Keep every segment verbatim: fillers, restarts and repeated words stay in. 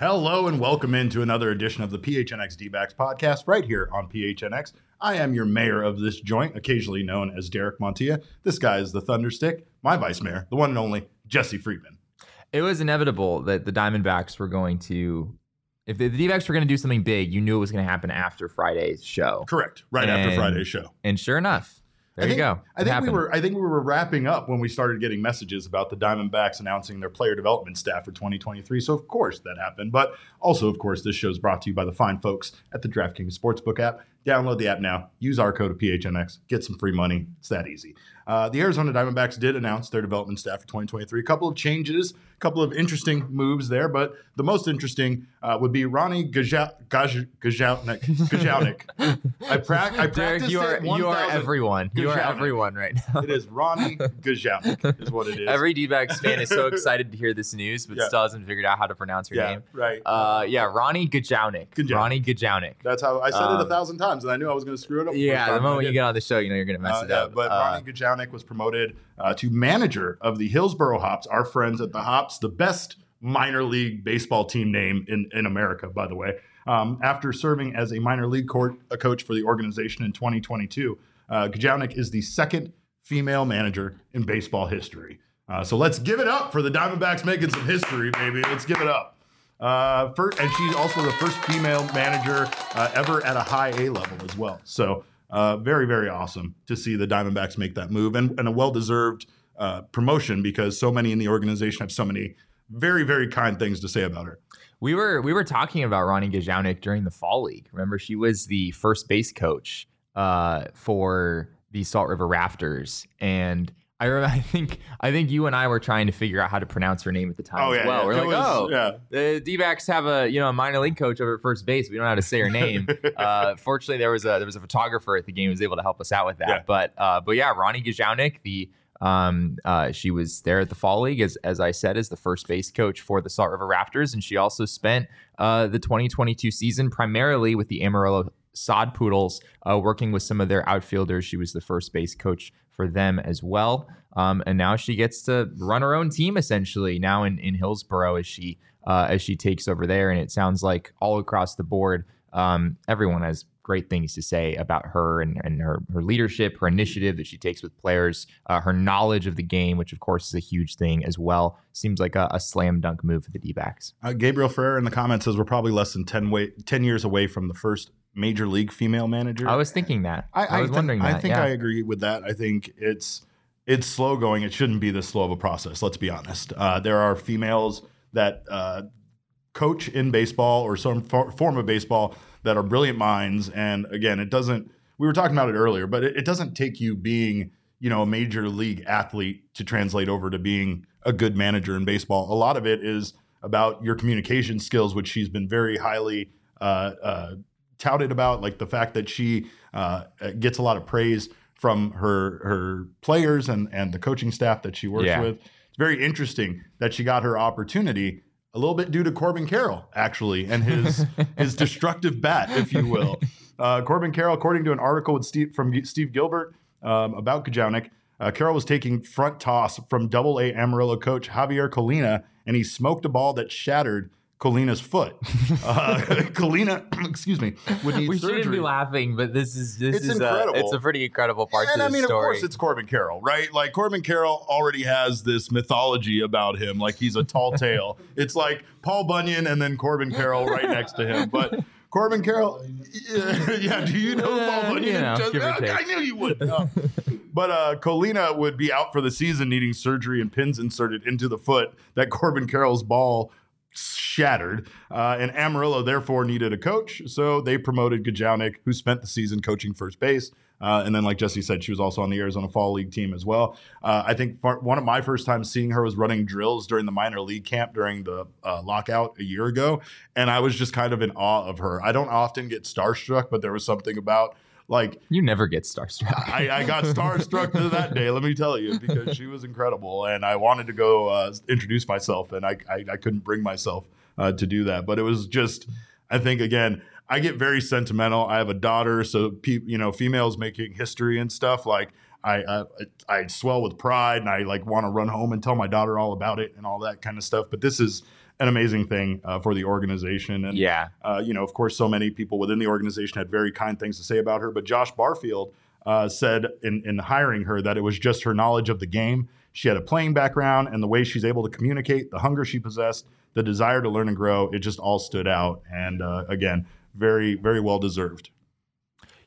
Hello and welcome into another edition of the P H N X D-backs podcast right here on P H N X. I am your mayor of this joint, occasionally known as Derek Montilla. This guy is the Thunderstick, my vice mayor, the one and only Jesse Friedman. It was inevitable that the Diamondbacks were going to, if the, the D-backs were going to do something big, you knew it was going to happen after Friday's show. Correct. Right and, after Friday's show. And sure enough. There I think, you go. I think we were I think we were wrapping up when we started getting messages about the Diamondbacks announcing their player development staff for twenty twenty-three. So, of course, that happened. But also, of course, this show is brought to you by the fine folks at the DraftKings Sportsbook app. Download the app now. Use our code P H N X. Get some free money. It's that easy. Uh, the Arizona Diamondbacks did announce their development staff for twenty twenty-three. A couple of changes, a couple of interesting moves there. But the most interesting uh, would be Ronnie Gajownik. Gajownik. I, pra- I practiced you are, it. You are everyone. You are everyone right now. It is Ronnie Gajownik is what it is. Every D-backs fan is so excited to hear this news, but yeah. still hasn't figured out how to pronounce her yeah, name. Right. Uh, yeah, Ronnie Gajownik. Gajownik. Ronnie Gajownik. That's how I said um, it a thousand times. And I knew I was going to screw it up. Yeah, the moment you get on the show, you know you're going to mess uh, it yeah, up. But uh, Ronnie Gajownik was promoted uh, to manager of the Hillsboro Hops, our friends at the Hops, the best minor league baseball team name in, in America, by the way. Um, after serving as a minor league court, a coach for the organization in twenty twenty-two, uh, Gajownik is the second female manager in baseball history. Uh, so let's give it up for the Diamondbacks making some history, baby. Let's give it up. Uh, first, and she's also the first female manager uh, ever at a high A level as well. So uh, very, very awesome to see the Diamondbacks make that move and, and a well-deserved uh, promotion because so many in the organization have so many very, very kind things to say about her. We were we were talking about Ronnie Gajownik during the fall league. Remember, she was the first base coach uh, for the Salt River Rafters, and I remember, I think I think you and I were trying to figure out how to pronounce her name at the time oh, as yeah, well. Yeah. We're it like, was, oh, yeah. the D-backs have a you know a minor league coach over at first base. We don't know how to say her name. uh, fortunately, there was a there was a photographer at the game who was able to help us out with that. Yeah. But uh, but yeah, Ronnie Gajownik, the um, uh, she was there at the fall league as as I said as the first base coach for the Salt River Rafters, and she also spent uh, the twenty twenty-two season primarily with the Amarillo Sod Poodles, uh, working with some of their outfielders. She was the first base coach for them as well. Um, and now she gets to run her own team essentially now in, in Hillsboro as she uh, as she takes over there. And it sounds like all across the board, um, everyone has great things to say about her and, and her, her leadership, her initiative that she takes with players, uh, her knowledge of the game, which of course is a huge thing as well. Seems like a, a slam dunk move for the D-backs. Uh, Gabriel Ferrer in the comments says we're probably less than ten, way, ten years away from the first major league female manager. I was thinking that. I, I, I was th- wondering that. I think yeah. I agree with that. I think it's it's slow going. It shouldn't be this slow of a process, let's be honest. Uh, there are females that uh, coach in baseball or some for- form of baseball that are brilliant minds. And again, it doesn't, we were talking about it earlier, but it, it doesn't take you being, you know, a major league athlete to translate over to being a good manager in baseball. A lot of it is about your communication skills, which she's been very highly uh, uh touted about, like the fact that she uh, gets a lot of praise from her her players and, and the coaching staff that she works yeah. with. It's very interesting that she got her opportunity a little bit due to Corbin Carroll, actually, and his his destructive bat, if you will. Uh, Corbin Carroll, according to an article with Steve, from Steve Gilbert um, about Gajownik, uh, Carroll was taking front toss from double A Amarillo coach Javier Colina, and he smoked a ball that shattered Colina's foot. Uh, Colina, excuse me, would need we surgery. We shouldn't be laughing, but this is this it's is incredible. A, it's a pretty incredible part and, to and the I mean, story. Of course, it's Corbin Carroll, right? Like Corbin Carroll already has this mythology about him, like he's a tall tale. It's like Paul Bunyan and then Corbin Carroll right next to him. But Corbin Carroll, yeah, yeah do you know uh, Paul Bunyan? You know, just, oh, I knew you would. No. But uh, Colina would be out for the season, needing surgery and pins inserted into the foot that Corbin Carroll's ball shattered, uh, and Amarillo therefore needed a coach, so they promoted Gajownik, who spent the season coaching first base, uh, and then like Jesse said, she was also on the Arizona Fall League team as well. Uh, I think far, one of my first times seeing her was running drills during the minor league camp during the uh, lockout a year ago, and I was just kind of in awe of her. I don't often get starstruck, but there was something about like you never get starstruck. I, I got starstruck that day, let me tell you, because she was incredible, and I wanted to go uh, introduce myself, and I I, I couldn't bring myself uh, to do that. But it was just, I think again, I get very sentimental. I have a daughter, so pe- you know, females making history and stuff. Like I I, I swell with pride, and I like want to run home and tell my daughter all about it and all that kind of stuff. But this is an amazing thing uh, for the organization. And, yeah. uh, you know, of course, so many people within the organization had very kind things to say about her. But Josh Barfield uh, said in, in hiring her that it was just her knowledge of the game. She had a playing background, and the way she's able to communicate, the hunger she possessed, the desire to learn and grow, it just all stood out. And uh, again, very, very well deserved.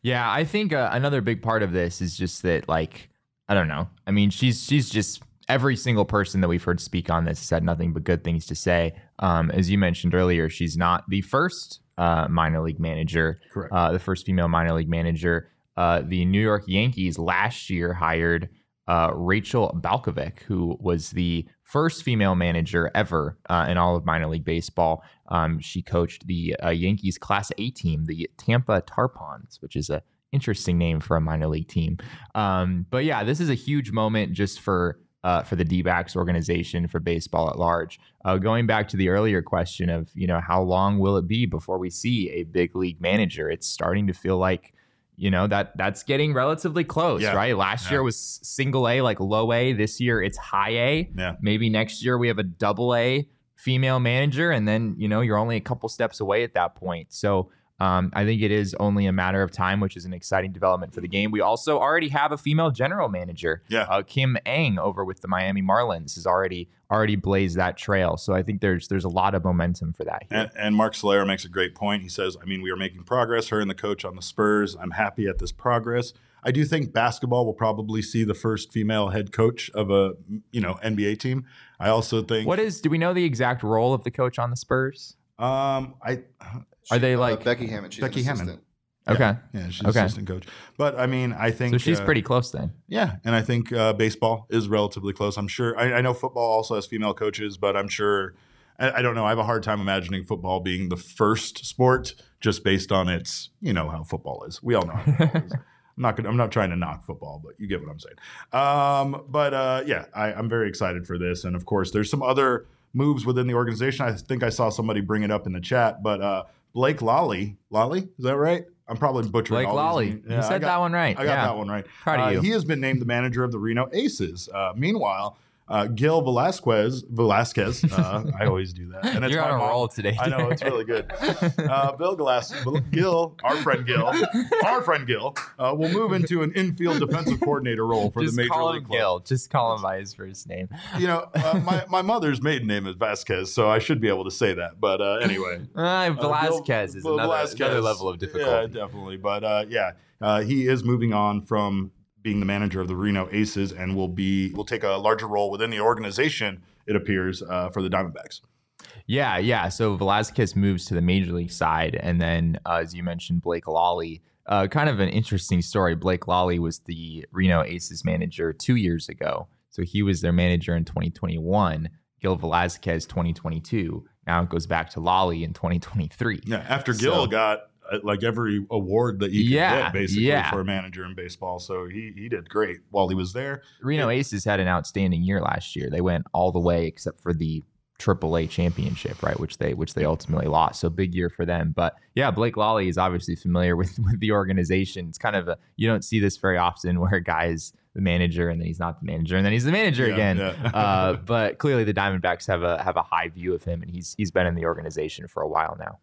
Yeah, I think uh, another big part of this is just that, like, I don't know. I mean, she's she's just... Every single person that we've heard speak on this has had nothing but good things to say. Um, as you mentioned earlier, she's not the first uh, minor league manager, correct. Uh, the first female minor league manager. Uh, the New York Yankees last year hired uh, Rachel Balkovic, who was the first female manager ever uh, in all of minor league baseball. Um, she coached the uh, Yankees Class A team, the Tampa Tarpons, which is a interesting name for a minor league team. Um, but yeah, this is a huge moment just for... Uh, for the D-backs organization, for baseball at large. Uh, going back to the earlier question of, you know, how long will it be before we see a big league manager? It's starting to feel like, you know, that that's getting relatively close, yeah. right? Last yeah. year was single A, like low A. This year it's high A. Yeah. Maybe next year we have a double A female manager, and then, you know, you're only a couple steps away at that point. So um, I think it is only a matter of time, which is an exciting development for the game. We also already have a female general manager. Yeah. Uh, Kim Ng over with the Miami Marlins has already already blazed that trail. So I think there's there's a lot of momentum for that here. And, and Mark Soler makes a great point. He says, I mean, we are making progress, her and the coach on the Spurs. I'm happy at this progress. I do think basketball will probably see the first female head coach of a, you know, N B A team. I also think. What is, do we know the exact role of the coach on the Spurs? Um, I... She, Are they like uh, Becky Hammond? She's Becky an Hammond. Okay. Yeah, yeah she's okay. assistant coach. But I mean, I think so. She's uh, pretty close then. Yeah, and I think uh, baseball is relatively close. I'm sure. I, I know football also has female coaches, but I'm sure. I, I don't know. I have a hard time imagining football being the first sport just based on its, you know, how football is. We all know how football is. I'm not gonna, I'm not trying to knock football, but you get what I'm saying. Um, but uh, yeah, I, I'm very excited for this, and of course, there's some other moves within the organization. I think I saw somebody bring it up in the chat, but. Uh, Blake Lawley, Lawley, is that right? I'm probably butchering Blake all Lawley. These yeah, you said got, that one right. I got yeah. that one right. Proud of uh, you. He has been named the manager of the Reno Aces. Uh, meanwhile, uh, Gil Velazquez, Velazquez, uh, I always do that. And it's You're my on a mom. roll today. I know, it's really good. Uh, Bill Velasquez, Gil, our friend Gil, our friend Gil, uh, will move into an infield defensive coordinator role for Just the Major League Club. Gil. Just call him by his first name. You know, uh, my, my mother's maiden name is Vasquez, so I should be able to say that. But uh, anyway. Uh, Velazquez uh, Gil, is another, Velazquez, another level of difficulty. Yeah, definitely. But uh, yeah, uh, he is moving on from being the manager of the Reno Aces and will be will take a larger role within the organization, it appears, uh, for the Diamondbacks. Yeah, yeah. So Velazquez moves to the Major League side. And then, uh, as you mentioned, Blake Lawley, uh, kind of an interesting story. Blake Lawley was the Reno Aces manager two years ago. So he was their manager in twenty twenty-one, Gil Velazquez twenty twenty-two. Now it goes back to Lawley in twenty twenty-three. Yeah, after Gil so, got... like every award that you could yeah, get basically yeah. for a manager in baseball. So he he did great while he was there. Reno yeah. Aces had an outstanding year last year. They went all the way except for the triple A championship, right? Which they, which they ultimately lost. So big year for them. But yeah, Blake Lawley is obviously familiar with, with the organization. It's kind of a, you don't see this very often where a guy is the manager and then he's not the manager and then he's the manager yeah, again. Yeah. uh, but clearly the Diamondbacks have a, have a high view of him, and he's, he's been in the organization for a while now.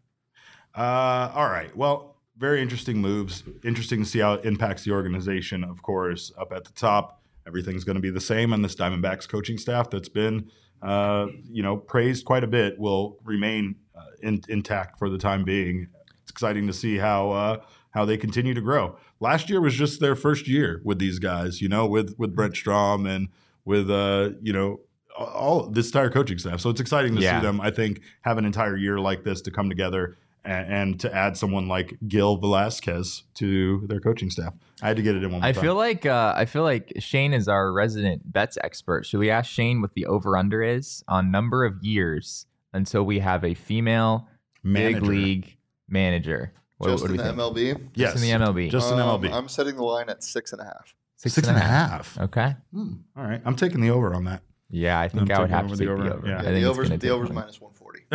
Uh, all right. Well, very interesting moves. Interesting to see how it impacts the organization, of course. Up at the top, everything's going to be the same, and this Diamondbacks coaching staff that's been, uh, you know, praised quite a bit will remain uh, in- intact for the time being. It's exciting to see how uh, how they continue to grow. Last year was just their first year with these guys, you know, with with Brent Strom and with uh, you know. all this entire coaching staff. So it's exciting to yeah. see them, I think, have an entire year like this to come together. And, and to add someone like Gil Velazquez to their coaching staff. I had to get it in one more I time. Feel like uh, I feel like Shane is our resident bets expert. Should we ask Shane what the over-under is on number of years until we have a female manager. Big league manager? What, Just what in the think? M L B? Yes. Just in the M L B. Just in um, M L B. I'm setting the line at six and a half. Six, six and, and a half. half. Okay. Hmm. All right. I'm taking the over on that. Yeah, I think I'm I would have to take the over. The over. Yeah. Yeah, the over's, the over's minus one forty.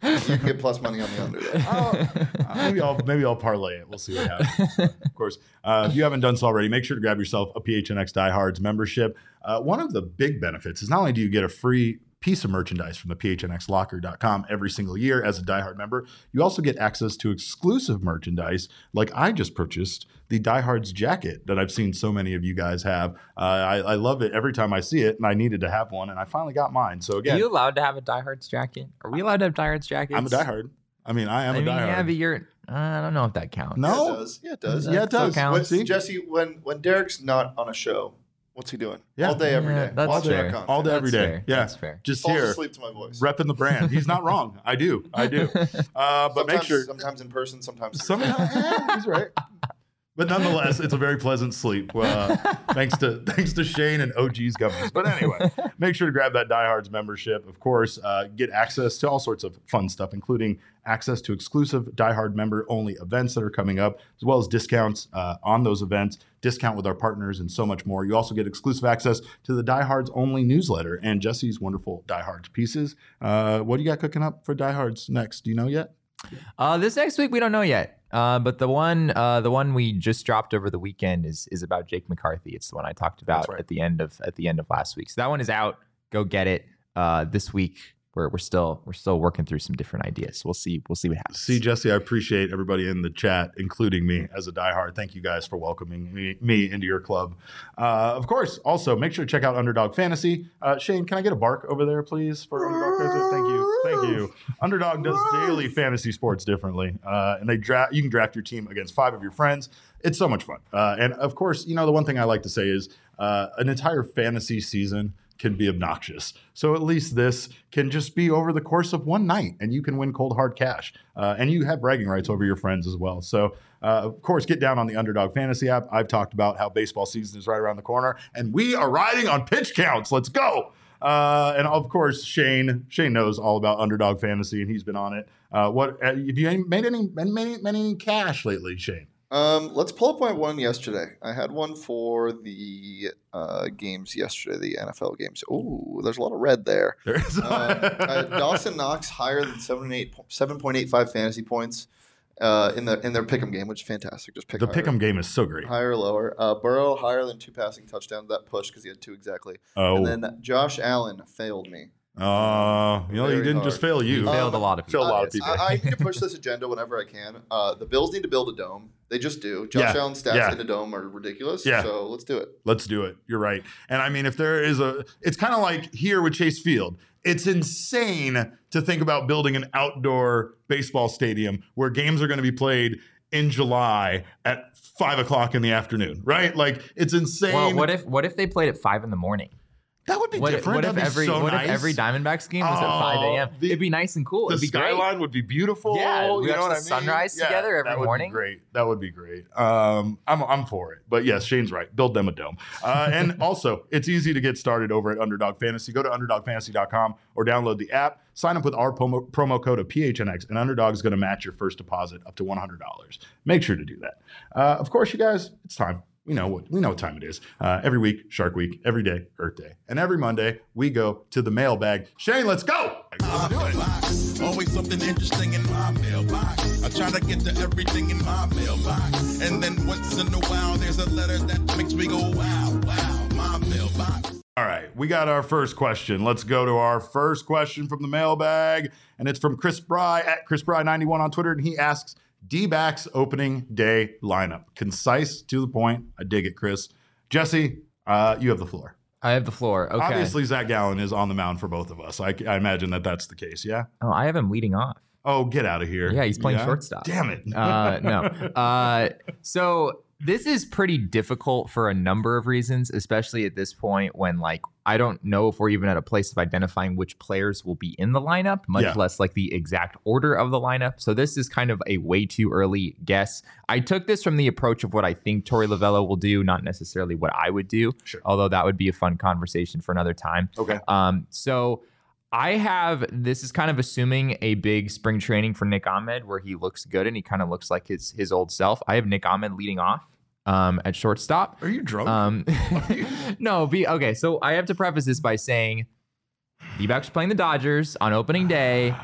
You can get plus money on the under there. I'll, maybe, I'll, maybe I'll parlay it. We'll see what happens. Of course, uh, if you haven't done so already, make sure to grab yourself a P H N X Diehards membership. Uh, one of the big benefits is not only do you get a free piece of merchandise from the P H N X locker dot com every single year as a diehard member. You also get access to exclusive merchandise, like I just purchased the Diehards jacket that I've seen so many of you guys have. Uh, I, I love it every time I see it, and I needed to have one, and I finally got mine. So again, are you allowed to have a Diehards jacket? Are we allowed to have Diehards jackets? I'm a Diehard. I mean, I am I mean, a Diehard. Yeah, but you're... I don't know if that counts. No, yeah, it does. Yeah, it does. Yeah, it does. Counts. When, Jesse, when when Derek's not on a show, what's he doing? Yeah. All day, every yeah, day. That's Watching fair. That All day, that's every day. Fair. Yeah, that's fair. Just Falls here. Asleep to my voice. Repping the brand. He's not wrong. I do. I do. Uh, but sometimes, make sure. Sometimes in person. Sometimes. Sometimes. Yeah, he's right. But nonetheless, it's a very pleasant sleep. Uh, thanks to thanks to Shane and O G's governance. But anyway, make sure to grab that Diehards membership. Of course, uh, get access to all sorts of fun stuff, including access to exclusive Diehard member-only events that are coming up, as well as discounts uh, on those events, discount with our partners, and so much more. You also get exclusive access to the Diehards-only newsletter and Jesse's wonderful Diehards pieces. Uh, what do you got cooking up for Diehards next? Do you know yet? Uh, this next week, we don't know yet. Uh, but the one, uh, the one we just dropped over the weekend is is about Jake McCarthy. It's the one I talked about right. at the end of at the end of last week. So that one is out. Go get it. Uh, this week we're we're still we're still working through some different ideas. We'll see we'll see what happens. See, Jesse, I appreciate everybody in the chat, including me as a diehard. Thank you guys for welcoming me, me into your club. Uh, of course, also make sure to check out Underdog Fantasy. Uh, Shane, can I get a bark over there, please, for Underdog Fantasy? Thank you. Thank you. Underdog does daily fantasy sports differently, uh, and they draft. You can draft your team against five of your friends. It's so much fun, uh, and of course, you know the one thing I like to say is uh, an entire fantasy season can be obnoxious. So at least this can just be over the course of one night, and you can win cold hard cash, uh, and you have bragging rights over your friends as well. So uh, of course, get down on the Underdog Fantasy app. I've talked about how baseball season is right around the corner, and we are riding on pitch counts. Let's go. Uh, and of course, Shane, Shane knows all about Underdog Fantasy, and he's been on it. Uh, what have you made any many many cash lately, Shane? Um, let's pull up my one yesterday. I had one for the uh, games yesterday, the N F L games. Oh, there's a lot of red there. There's uh, Dawson Knox higher than seven and eight, seven point eight five fantasy points uh, in the in their pick'em game, which is fantastic. Just pick the higher. Pick'em game is so great. Higher, or lower. Uh, Burrow higher than two passing touchdowns. That push because he had two exactly. Oh, and then Josh Allen failed me. Uh, you know, he didn't hard. just fail you. He failed um, a lot of people. Uh, a lot of people. I, I need to push this agenda whenever I can. Uh, the Bills need to build a dome. They just do. Josh yeah. Allen's stats yeah. in a dome are ridiculous. Yeah. So let's do it. Let's do it. You're right. And I mean, if there is a, it's kind of like here with Chase Field. It's insane to think about building an outdoor baseball stadium where games are going to be played in July at five o'clock in the afternoon, right? Like it's insane. Well, what if, what if they played at five in the morning? That would be what, different. What if, every, so what nice. if every Diamondbacks game was oh, at five a m? It'd be nice and cool. The It'd be skyline great. would be beautiful. Yeah, we you know what I mean? Sunrise yeah, together every that would morning. Be great. That would be great. Um, I'm I'm for it. But yes, Shane's right. Build them a dome. Uh, and also, it's easy to get started over at Underdog Fantasy. Go to underdog fantasy dot com or download the app. Sign up with our promo, promo code of P H N X, and Underdog is going to match your first deposit up to one hundred dollars. Make sure to do that. Uh, of course, you guys, it's time. We know what we know what time it is. Uh, every week, Shark Week. Every day, Earth Day. And every Monday, we go to the mailbag. Shane, let's go! Let's do it. Always something interesting in my mailbox. I try to get to everything in my mailbox. And then once in a while, there's a letter that makes me go, wow, wow, my mailbox. All right, we got our first question. Let's go to our first question from the mailbag. And it's from Chris Bry, at Chris Bry ninety-one on Twitter. And he asks, D-backs opening day lineup. Concise, to the point. I dig it, Chris. Jesse, uh, you have the floor. I have the floor. Okay. Obviously, Zac Gallen is on the mound for both of us. I, I imagine that that's the case, yeah? Oh, I have him leading off. Oh, get out of here. Yeah, he's playing yeah? shortstop. Damn it. uh, no. Uh, so this is pretty difficult for a number of reasons, especially at this point when, like, I don't know if we're even at a place of identifying which players will be in the lineup, much yeah. less like the exact order of the lineup. So this is kind of a way too early guess. I took this from the approach of what I think Torey Lovullo will do, not necessarily what I would do, sure. although that would be a fun conversation for another time. Okay. Um, so I have, this is kind of assuming a big spring training for Nick Ahmed where he looks good and he kind of looks like his his old self. I have Nick Ahmed leading off. Um, at shortstop. Are you drunk? Um, Are you? no, be okay. So I have to preface this by saying D-backs playing the Dodgers on opening day.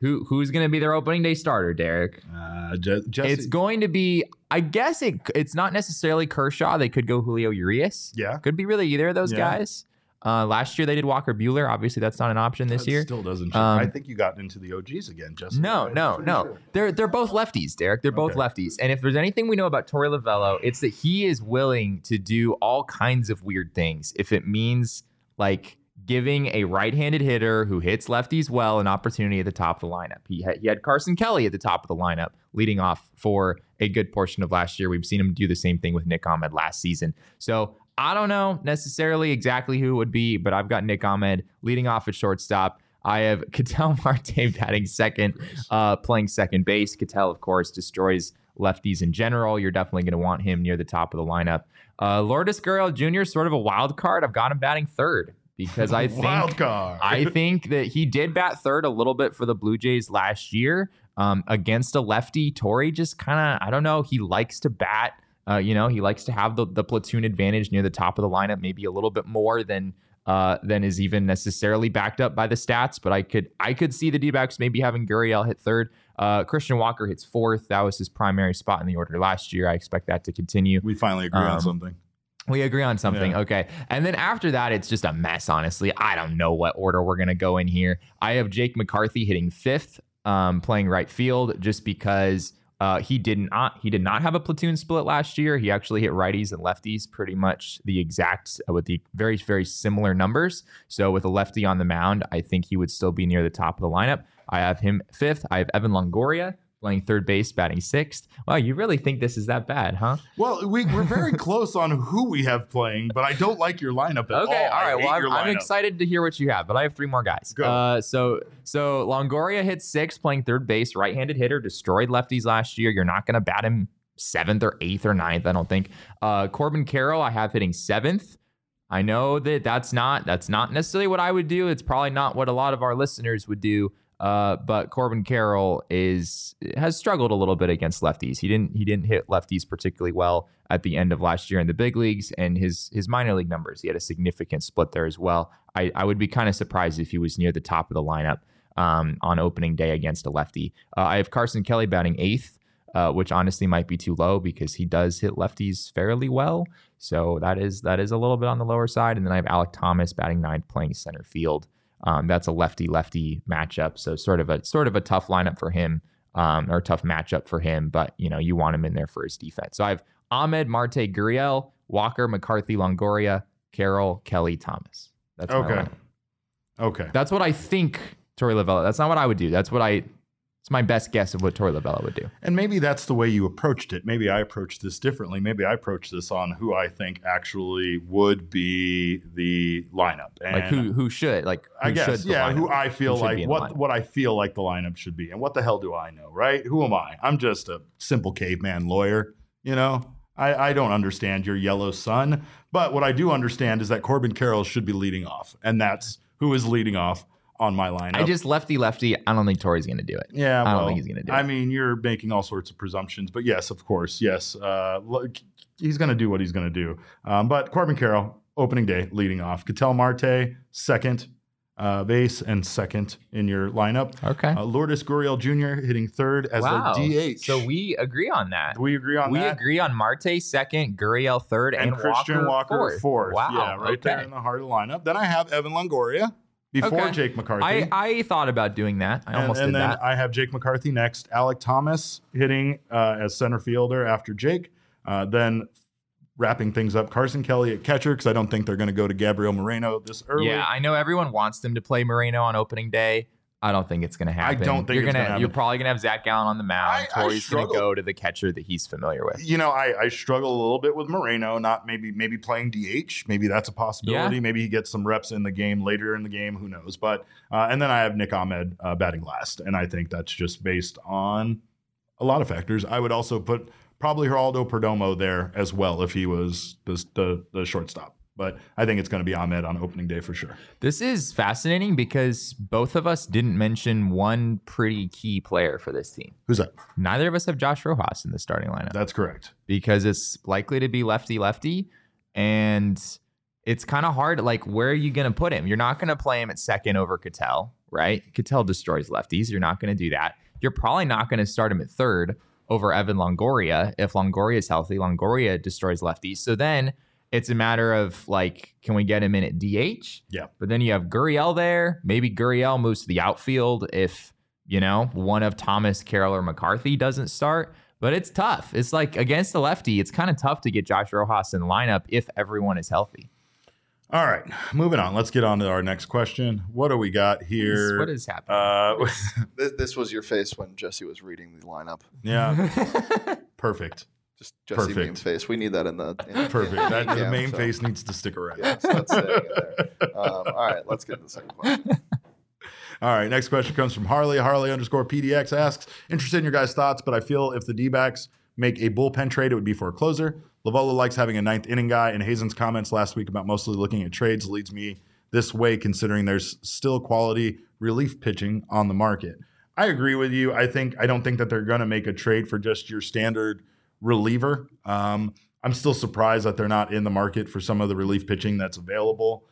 Who Who's going to be their opening day starter, Derek? Uh, Je- Jesse. It's going to be, I guess it. it's not necessarily Kershaw. They could go Julio Urias. Yeah. Could be really either of those yeah. guys. Uh, last year they did Walker Buehler. Obviously, that's not an option this that year. Still doesn't. Um, I think you got into the O Gs again. Just no, right? no, no. Sure. They're they're both lefties, Derek. They're both okay. lefties. And if there's anything we know about Torey Lovello, it's that he is willing to do all kinds of weird things if it means like giving a right-handed hitter who hits lefties well an opportunity at the top of the lineup. He had, he had Carson Kelly at the top of the lineup leading off for a good portion of last year. We've seen him do the same thing with Nick Ahmed last season. So I don't know necessarily exactly who it would be, but I've got Nick Ahmed leading off at shortstop. I have Ketel Marte batting second, uh, playing second base. Ketel, of course, destroys lefties in general. You're definitely going to want him near the top of the lineup. Uh, Lourdes Gurriel Junior, sort of a wild card. I've got him batting third. Because I think Wild card. I think that he did bat third a little bit for the Blue Jays last year um, against a lefty. Torrey just kind of, I don't know, he likes to bat. Uh, you know, he likes to have the, the platoon advantage near the top of the lineup, maybe a little bit more than uh, than is even necessarily backed up by the stats. But I could I could see the D-backs maybe having Gurriel hit third. Uh, Christian Walker hits fourth. That was his primary spot in the order last year. I expect that to continue. We finally agree um, on something. We agree on something. Yeah. Okay. And then after that, it's just a mess, honestly. I don't know what order we're going to go in here. I have Jake McCarthy hitting fifth, um, playing right field, just because uh, he did not he did not have a platoon split last year. He actually hit righties and lefties pretty much the exact, uh, with the very, very similar numbers. So with a lefty on the mound, I think he would still be near the top of the lineup. I have him fifth. I have Evan Longoria playing third base, batting sixth. Wow, you really think this is that bad, huh? Well, we, we're very close on who we have playing, but I don't like your lineup at all. Okay, all, all right. Well, I'm, I'm excited to hear what you have, but I have three more guys. Go. Uh, so, so Longoria hits sixth, playing third base, right-handed hitter, destroyed lefties last year. You're not going to bat him seventh or eighth or ninth, I don't think. Uh, Corbin Carroll, I have hitting seventh. I know that that's not that's not necessarily what I would do. It's probably not what a lot of our listeners would do. Uh, but Corbin Carroll is has struggled a little bit against lefties. He didn't he didn't hit lefties particularly well at the end of last year in the big leagues, and his his minor league numbers, he had a significant split there as well. I, I would be kind of surprised if he was near the top of the lineup um, on opening day against a lefty. Uh, I have Carson Kelly batting eighth, uh, which honestly might be too low because he does hit lefties fairly well. So that is that is a little bit on the lower side. And then I have Alek Thomas batting ninth, playing center field. Um, that's a lefty-lefty matchup, so sort of a sort of a tough lineup for him, um, or a tough matchup for him. But you know, you want him in there for his defense. So I have Ahmed, Marte, Gurriel, Walker, McCarthy, Longoria, Carroll, Kelly, Thomas. That's okay. Okay. That's what I think Torey Lovello. That's not what I would do. That's what I. It's my best guess of what Torey Lovello would do. And maybe that's the way you approached it. Maybe I approached this differently. Maybe I approached this on who I think actually would be the lineup. And like who who should like who I guess should yeah who I feel who like what what I feel like the lineup should be. And what the hell do I know, right? Who am I? I'm just a simple caveman lawyer, you know. I, I don't understand your yellow sun, but what I do understand is that Corbin Carroll should be leading off, and that's who is leading off on my lineup. I just lefty lefty. I don't think Torrey's going to do it. Yeah, well, I don't think he's going to do it. I mean, you're making all sorts of presumptions, but yes, of course, yes. Uh, he's going to do what he's going to do. Um, but Corbin Carroll, opening day, leading off. Ketel Marte, second uh, base and second in your lineup. Okay. Uh, Lourdes Gurriel Junior hitting third as wow. a D H. So we agree on that. We agree on we that. We agree on Marte second, Gurriel third, and, and Christian Walker, Walker fourth. fourth. Wow. Yeah, right okay. there in the heart of the lineup. Then I have Evan Longoria. Before okay. Jake McCarthy. I, I thought about doing that. I and, almost and did that. And then I have Jake McCarthy next. Alek Thomas hitting uh, as center fielder after Jake. Uh, then wrapping things up, Carson Kelly at catcher, because I don't think they're going to go to Gabriel Moreno this early. Yeah, I know everyone wants them to play Moreno on opening day. I don't think it's going to happen. I don't think you're it's going to You're probably going to have Zac Gallen on the mound. I, Torrey's going to go to the catcher that he's familiar with. You know, I, I struggle a little bit with Moreno, not maybe maybe playing D H. Maybe that's a possibility. Yeah. Maybe he gets some reps in the game later in the game. Who knows? But uh, and then I have Nick Ahmed uh, batting last. And I think that's just based on a lot of factors. I would also put probably Geraldo Perdomo there as well if he was the the, the shortstop. But I think it's going to be Ahmed on opening day for sure. This is fascinating because both of us didn't mention one pretty key player for this team. Who's that? Neither of us have Josh Rojas in the starting lineup. That's correct. Because it's likely to be lefty-lefty. And it's kind of hard. Like, where are you going to put him? You're not going to play him at second over Ketel, right? Ketel destroys lefties. You're not going to do that. You're probably not going to start him at third over Evan Longoria. If Longoria is healthy, Longoria destroys lefties. So then It's a matter of, like, can we get him in at D H? Yeah. But then you have Gurriel there. Maybe Gurriel moves to the outfield if, you know, one of Thomas, Carroll, or McCarthy doesn't start. But it's tough. It's like against the lefty, it's kind of tough to get Josh Rojas in the lineup if everyone is healthy. All right, moving on. Let's get on to our next question. What do we got here? What is happening? Uh, this, this was your face when Jesse was reading the lineup. Yeah. Perfect. Just Jesse Perfect. Beam's face. We need that in the in, Perfect. In the, that, the main so. face needs to stick around. Yes, that's staying in there. Um, all right, let's get to the second question. All right, next question comes from Harley. Harley underscore P D X asks, interested in your guys' thoughts, but I feel if the D-backs make a bullpen trade, it would be for a closer. Lovola likes having a ninth inning guy, and Hazen's comments last week about mostly looking at trades leads me this way, considering there's still quality relief pitching on the market. I agree with you. I think I don't think that they're going to make a trade for just your standard reliever. Um, I'm still surprised that they're not in the market for some of the relief pitching that's available.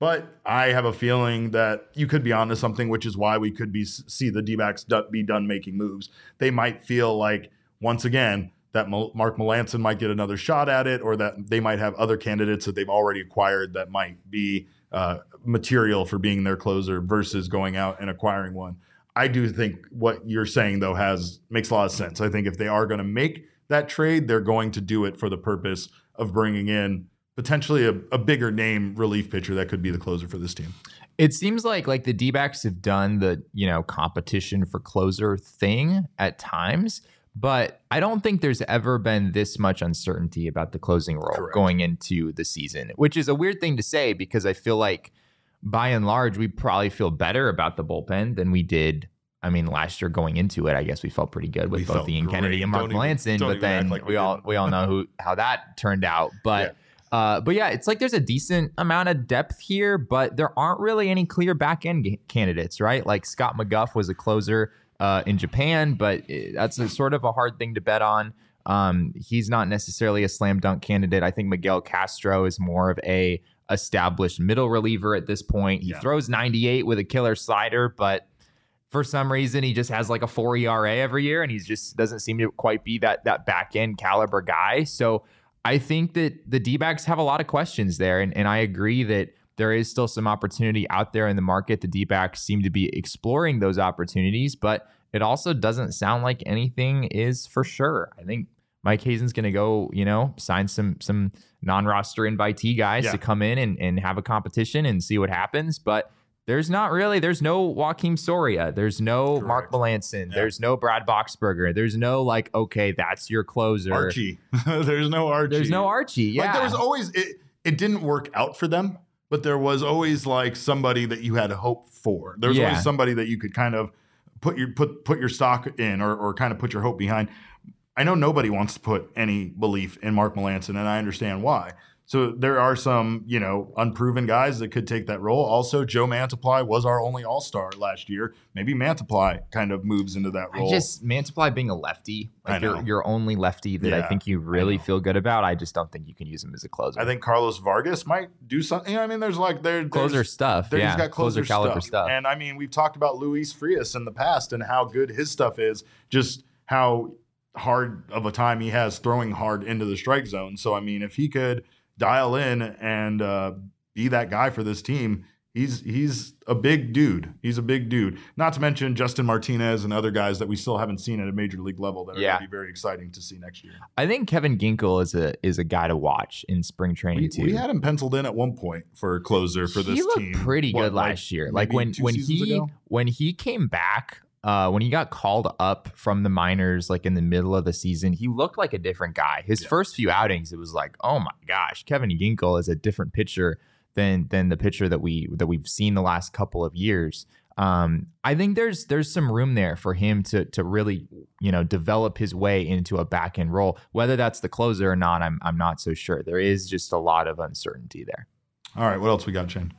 But I have a feeling that you could be onto something, which is why we could be see the D-backs be done making moves. They might feel like, once again, that Mark Melancon might get another shot at it, or that they might have other candidates that they've already acquired that might be uh, material for being their closer versus going out and acquiring one. I do think what you're saying, though, has makes a lot of sense. I think if they are going to make that trade, they're going to do it for the purpose of bringing in potentially a, a bigger name relief pitcher that could be the closer for this team. It seems like like the D-backs have done the, you know, competition for closer thing at times, but I don't think there's ever been this much uncertainty about the closing role Correct. Going into the season, which is a weird thing to say because I feel like by and large, we probably feel better about the bullpen than we did. I mean, last year going into it, I guess we felt pretty good with we both Ian great. Kennedy and Mark Melancon, but then like we, we all we all know who how that turned out. But yeah. Uh, but yeah, it's like there's a decent amount of depth here, but there aren't really any clear back end g- candidates, right? Like Scott McGuff was a closer uh, in Japan, but it, that's a, sort of a hard thing to bet on. Um, he's not necessarily a slam dunk candidate. I think Miguel Castro is more of a established middle reliever at this point. He yeah. throws ninety-eight with a killer slider, but for some reason he just has like a four E R A every year, and he just doesn't seem to quite be that that back end caliber guy. So I think that the D-backs have a lot of questions there, and, and I agree that there is still some opportunity out there in the market. The D-backs seem to be exploring those opportunities, but it also doesn't sound like anything is for sure. I think Mike Hazen's going to go, you know, sign some some non-roster invitee guys yeah. to come in and, and have a competition and see what happens, but there's not really, there's no Joaquin Soria. There's no Correct. Mark Melancon. Yeah. There's no Brad Boxberger. There's no like, okay, that's your closer. Archie. There's no Archie. There's no Archie. Yeah. Like there was always, it, it didn't work out for them, but there was always like somebody that you had hope for. There was yeah. always somebody that you could kind of put your, put, put your stock in or, or kind of put your hope behind. I know nobody wants to put any belief in Mark Melancon, and I understand why. So there are some, you know, unproven guys that could take that role. Also, Joe Mantiply was our only all-star last year. Maybe Mantiply kind of moves into that role. I just Mantiply being a lefty, like your your only lefty that yeah, I think you really feel good about. I just don't think you can use him as a closer. I think Carlos Vargas might do something. I mean, there's like there closer stuff. There, yeah. He's got closer, closer caliber stuff. stuff. And I mean, we've talked about Luis Frias in the past and how good his stuff is. Just how hard of a time he has throwing hard into the strike zone. So I mean, if he could dial in and uh, be that guy for this team. He's he's a big dude. He's a big dude. Not to mention Justin Martinez and other guys that we still haven't seen at a major league level that are yeah. going to be very exciting to see next year. I think Kevin Ginkel is a is a guy to watch in spring training we, too. We had him penciled in at one point for a closer for this team. He looked team. pretty what, good like, last year. Like when when he ago? when he came back, uh, when he got called up from the minors, like in the middle of the season, he looked like a different guy. His yeah. first few outings, it was like, oh my gosh, Kevin Ginkel is a different pitcher than than the pitcher that we that we've seen the last couple of years. Um, I think there's there's some room there for him to to really, you know, develop his way into a back end role. Whether that's the closer or not, I'm I'm not so sure. There is just a lot of uncertainty there. All right, what else we got, Shane?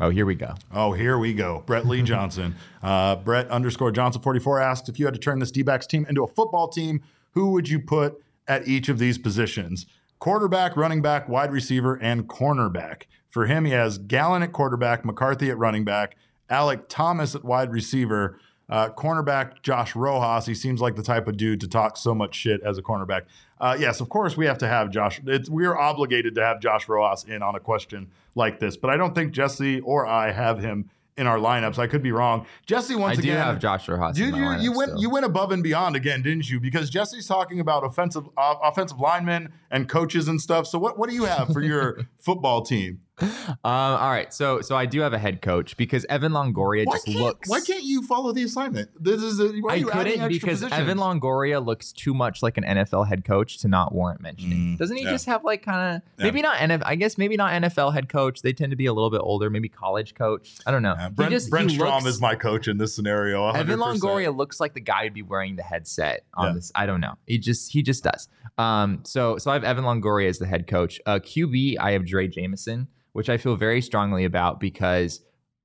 Oh, here we go. Oh, here we go. Brett Lee Johnson. uh, Brett underscore Johnson forty-four asks, if you had to turn this D-backs team into a football team, who would you put at each of these positions? Quarterback, running back, wide receiver, and cornerback. For him, he has Gallen at quarterback, McCarthy at running back, Alek Thomas at wide receiver, uh, cornerback Josh Rojas. He seems like the type of dude to talk so much shit as a cornerback. Uh, yes, of course we have to have Josh. It's, we're obligated to have Josh Rojas in on a question like this, but I don't think Jesse or I have him in our lineups. I could be wrong. Jesse, once I again, I do have Josh Rojas. You, in my you, lineup you went still. you went above and beyond again, didn't you? Because Jesse's talking about offensive uh, offensive linemen and coaches and stuff. So what what do you have for your football team? Um, all right, so so I do have a head coach because Evan Longoria why just looks. Why can't you follow the assignment? This is a, why are I you couldn't because positions? Evan Longoria looks too much like an N F L head coach to not warrant mentioning. Mm, Doesn't he yeah. just have like kind of yeah. maybe not? I guess maybe not N F L head coach. They tend to be a little bit older. Maybe college coach. I don't know. Yeah, Brent, just, Brent Strom looks, is my coach in this scenario. one hundred percent. Evan Longoria looks like the guy who'd be wearing the headset on yeah. this. I don't know. He just he just does. Um. So so I have Evan Longoria as the head coach. Uh, Q B I have Drey Jameson, which I feel very strongly about because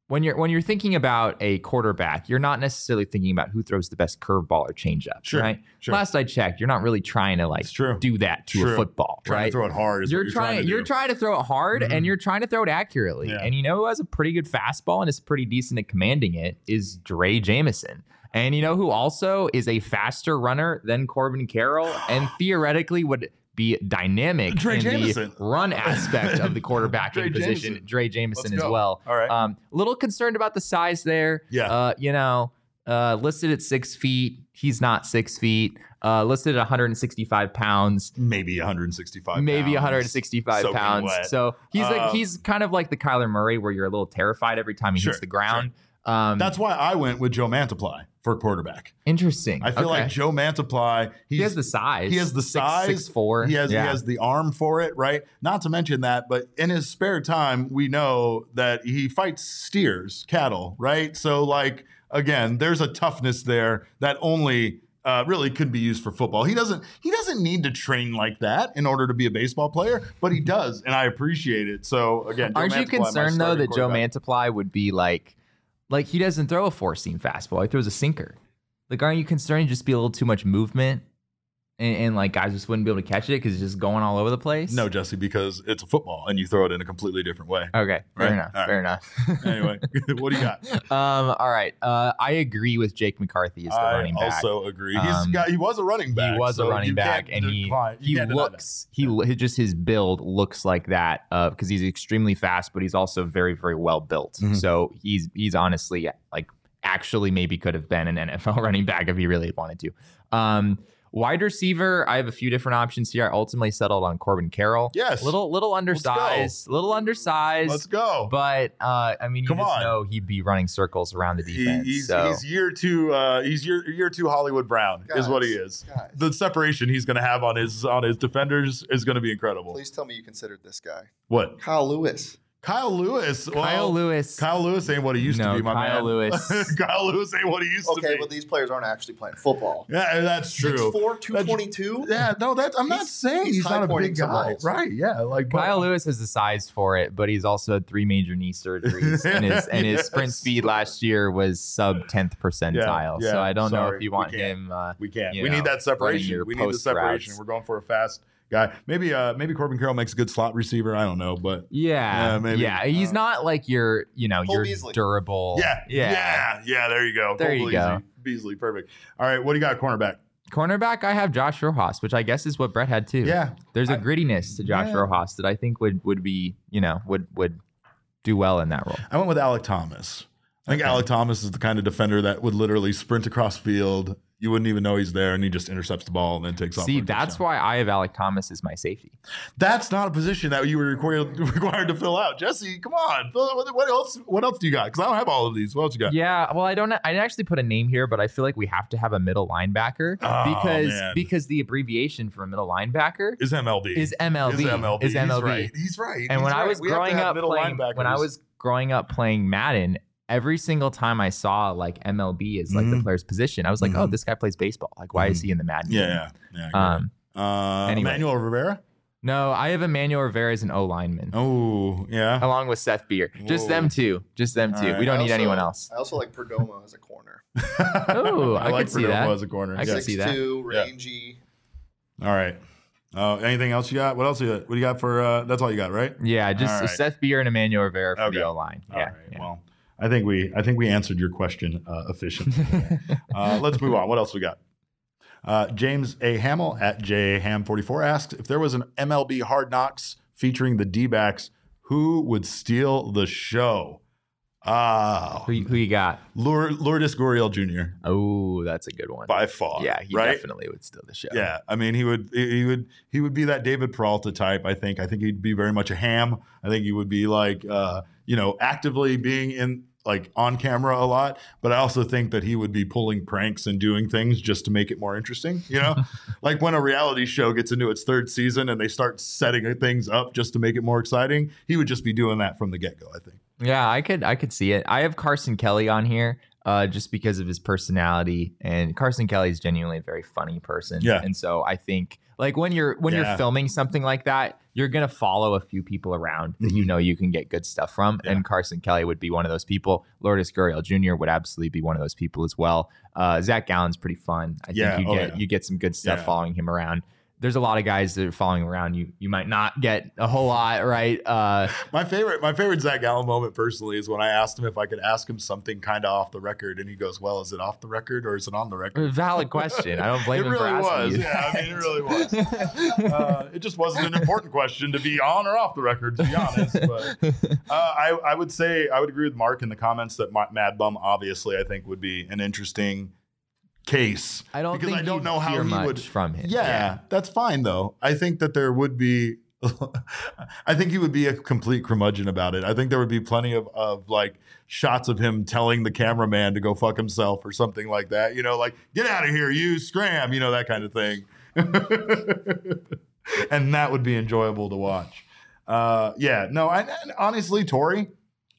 when you're when you're thinking about a quarterback, you're not necessarily thinking about who throws the best curveball or changeup, sure, right? Sure. Last I checked, you're not really trying to like do that to true. a football, trying right? To throw it hard. Is you're, what you're trying. trying to you're trying to throw it hard, mm-hmm. and you're trying to throw it accurately. Yeah. And you know who has a pretty good fastball and is pretty decent at commanding it is Drey Jameson. And you know who also is a faster runner than Corbin Carroll and theoretically would be dynamic Drey in Jameson. the run aspect of the quarterbacking Drey position. Jameson. Drey Jameson Let's as go. well. All right. Um, a little concerned about the size there. Yeah. Uh, you know, uh, listed at six feet. He's not six feet. Uh, listed at one hundred sixty-five pounds. Maybe one hundred sixty-five Maybe pounds. one hundred sixty-five pounds. Wet. So he's um, like he's kind of like the Kyler Murray where you're a little terrified every time he sure, hits the ground. Sure. Um, That's why I went with Joe Mantiply for quarterback. Interesting. I feel okay. like Joe Mantiply. He's, he has the size. He has the size. Six, six, four. He has yeah. he has the arm for it, right? Not to mention that, but in his spare time, we know that he fights steers, cattle, right? So, like again, there's a toughness there that only uh, really could be used for football. He doesn't he doesn't need to train like that in order to be a baseball player, but he does, and I appreciate it. So again, Joe aren't Mantiply, you concerned though that Joe Mantiply would be like? Like, he doesn't throw a four-seam fastball. He throws a sinker. Like, aren't you concerned just be a little too much movement? And, and like, guys just wouldn't be able to catch it because it's just going all over the place? No, Jesse, because it's a football, and you throw it in a completely different way. Okay, fair right? enough. All fair right. enough. Anyway, what do you got? Um, all right. Uh, I agree with Jake McCarthy as the I running back. I also agree. He's um, got, he was a running back. He was so a running back, and he he looks, he yeah. just his build looks like that because uh, he's extremely fast, but he's also very, very well built. Mm-hmm. So he's he's honestly, like, actually maybe could have been an N F L running back if he really wanted to. Um Wide receiver, I have a few different options here. I ultimately settled on Corbin Carroll. Yes. Little little undersized. Little undersized. Let's go. But, uh, I mean, you Come just on. know he'd be running circles around the defense. He, he's, so. he's year two uh, He's year, year two Hollywood Brown guys, is what he is. Guys. The separation he's going to have on his on his defenders is going to be incredible. Please tell me you considered this guy. What? Kyle Lewis. Kyle Lewis. Well, Kyle Lewis. Kyle Lewis ain't what he used no, to be, my Kyle man. Lewis. Kyle Lewis ain't what he used okay, to be. Okay, but these players aren't actually playing football. Yeah, that's true. six four, two twenty-two Yeah, no, that's, I'm he's, not saying he's, he's not a big guy. Right, yeah. Like Kyle but, Lewis has the size for it, but he's also had three major knee surgeries, and his and his yes. sprint speed last year was sub-tenth percentile. Yeah, yeah, so I don't sorry, know if you want we him. Uh, we can't. We know, need that separation. We need the separation. Routes. We're going for a fast guy. Maybe uh maybe Corbin Carroll makes a good slot receiver. I don't know, but yeah, yeah, maybe. yeah. He's um, not like your you know Cole your Beasley. durable. Yeah, yeah, yeah, yeah. There you go. There Cole you Beasley. go. Beasley, perfect. All right, what do you got? Cornerback. Cornerback. I have Josh Rojas, which I guess is what Brett had too. Yeah, there's a I, grittiness to Josh yeah. Rojas that I think would would be you know would would do well in that role. I went with Alek Thomas. I think okay. Alek Thomas is the kind of defender that would literally sprint across field. You wouldn't even know he's there, and he just intercepts the ball and then takes off. See, that's why I have Alek Thomas as my safety. That's not a position that you were required required to fill out, Jesse. Come on, what else? What else do you got? Because I don't have all of these. What else you got? Yeah, well, I don't. I actually put a name here, but I feel like we have to have a middle linebacker oh, because man. because the abbreviation for a middle linebacker is M L B. Is M L B? Is M L B? Is M L B? He's right. He's right. And he's when right. I was we growing up playing, when I was growing up playing Madden. Every single time I saw like M L B is like mm-hmm. the player's position, I was like, mm-hmm. oh, this guy plays baseball. Like, why mm-hmm. is he in the Madden? Yeah, yeah. yeah um, uh, anyway. Emmanuel Rivera? No, I have Emmanuel Rivera as an O lineman. Oh, yeah. Along with Seth Beer. Just Whoa. them two. Just them All two. Right. We don't also, need anyone else. I also like Perdomo as a corner. Oh, I, I like could Perdomo see that. as a corner. I yeah. could see that. six two rangy. Yeah. All right. Oh, anything else you got? What else you got? What do you got for? Uh, that's all you got, right? Yeah, just right. Seth Beer and Emmanuel Rivera for okay. the O line. Yeah. All right. Yeah. Well. I think we I think we answered your question uh, efficiently. uh, let's move on. What else we got? Uh, James A. Hamill at J A Ham forty-four asks, if there was an M L B Hard Knocks featuring the D-backs, who would steal the show? Ah, oh, who, who you got? Lourdes Gurriel Junior Oh, that's a good one. By far, yeah, he right? definitely would steal the show. Yeah, I mean, he would, he would, he would be that David Peralta type. I think, I think he'd be very much a ham. I think he would be like, uh, you know, actively being in like on camera a lot. But I also think that he would be pulling pranks and doing things just to make it more interesting. You know, like when a reality show gets into its third season and they start setting things up just to make it more exciting, he would just be doing that from the get-go, I think. Yeah, I could I could see it. I have Carson Kelly on here uh, just because of his personality, and Carson Kelly is genuinely a very funny person. Yeah. And so I think like when you're when yeah. you're filming something like that, you're going to follow a few people around that mm-hmm. you know you can get good stuff from. Yeah. And Carson Kelly would be one of those people. Lourdes Gurriel Junior would absolutely be one of those people as well. Uh, Zac Gallen's pretty fun. I yeah. think you oh, get yeah. you get some good stuff yeah. following him around. There's a lot of guys that are following around. You you might not get a whole lot, right? Uh, my favorite my favorite Zac Gallen moment personally is when I asked him if I could ask him something kind of off the record, and he goes, well, is it off the record or is it on the record? Valid question. I don't blame it him really for asking was. You yeah, that. I mean, it really was. Uh, it just wasn't an important question to be on or off the record, to be honest. But uh, I, I would say I would agree with Mark in the comments that Mad Bum obviously I think would be an interesting case. I don't because think I don't know how he would from him. Yeah, yeah, that's fine though. I think that there would be. I think he would be a complete curmudgeon about it. I think there would be plenty of of like shots of him telling the cameraman to go fuck himself or something like that. You know, like get out of here, you scram. You know, that kind of thing. And that would be enjoyable to watch. Uh, yeah, no, I honestly, Torrey.